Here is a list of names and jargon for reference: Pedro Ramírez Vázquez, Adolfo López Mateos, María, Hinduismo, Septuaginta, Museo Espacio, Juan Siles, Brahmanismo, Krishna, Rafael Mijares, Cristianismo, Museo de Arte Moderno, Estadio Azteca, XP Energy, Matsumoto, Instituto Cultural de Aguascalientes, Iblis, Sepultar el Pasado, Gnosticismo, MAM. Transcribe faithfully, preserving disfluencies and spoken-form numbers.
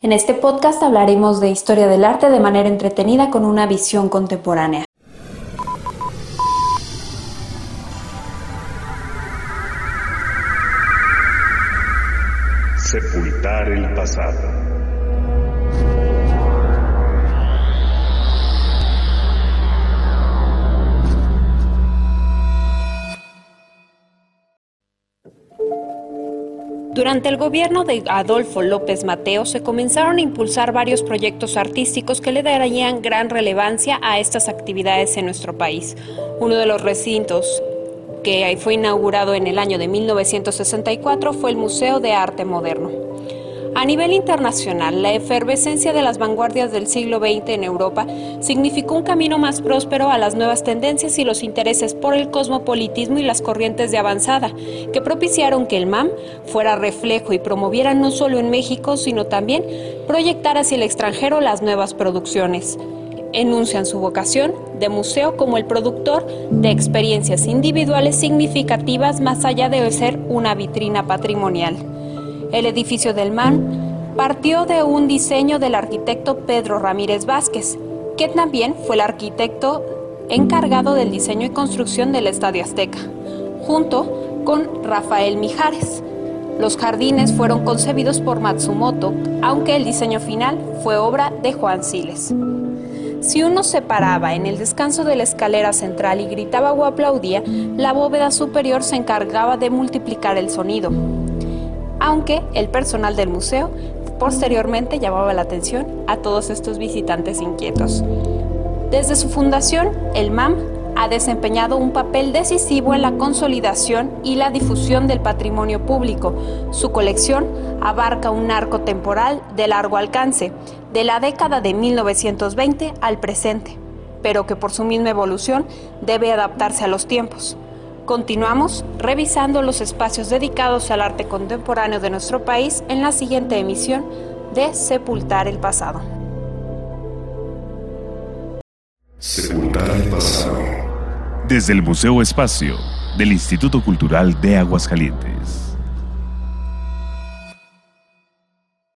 En este podcast hablaremos de historia del arte de manera entretenida con una visión contemporánea. Sepultar el pasado. Durante el gobierno de Adolfo López Mateos se comenzaron a impulsar varios proyectos artísticos que le darían gran relevancia a estas actividades en nuestro país. Uno de los recintos que fue inaugurado en el año de mil novecientos sesenta y cuatro fue el Museo de Arte Moderno. A nivel internacional, la efervescencia de las vanguardias del siglo veinte en Europa significó un camino más próspero a las nuevas tendencias y los intereses por el cosmopolitismo y las corrientes de avanzada, que propiciaron que el MAM fuera reflejo y promoviera no solo en México, sino también proyectar hacia el extranjero las nuevas producciones. Enuncian su vocación de museo como el productor de experiencias individuales significativas más allá de ser una vitrina patrimonial. El edificio del MAM partió de un diseño del arquitecto Pedro Ramírez Vázquez, que también fue el arquitecto encargado del diseño y construcción del Estadio Azteca, junto con Rafael Mijares. Los jardines fueron concebidos por Matsumoto, aunque el diseño final fue obra de Juan Siles. Si uno se paraba en el descanso de la escalera central y gritaba o aplaudía, la bóveda superior se encargaba de multiplicar el sonido, aunque el personal del museo posteriormente llamaba la atención a todos estos visitantes inquietos. Desde su fundación, el MAM ha desempeñado un papel decisivo en la consolidación y la difusión del patrimonio público. Su colección abarca un arco temporal de largo alcance, de la década de mil novecientos veinte al presente, pero que por su misma evolución debe adaptarse a los tiempos. Continuamos revisando los espacios dedicados al arte contemporáneo de nuestro país en la siguiente emisión de Sepultar el Pasado. Sepultar el Pasado. Desde el Museo Espacio del Instituto Cultural de Aguascalientes.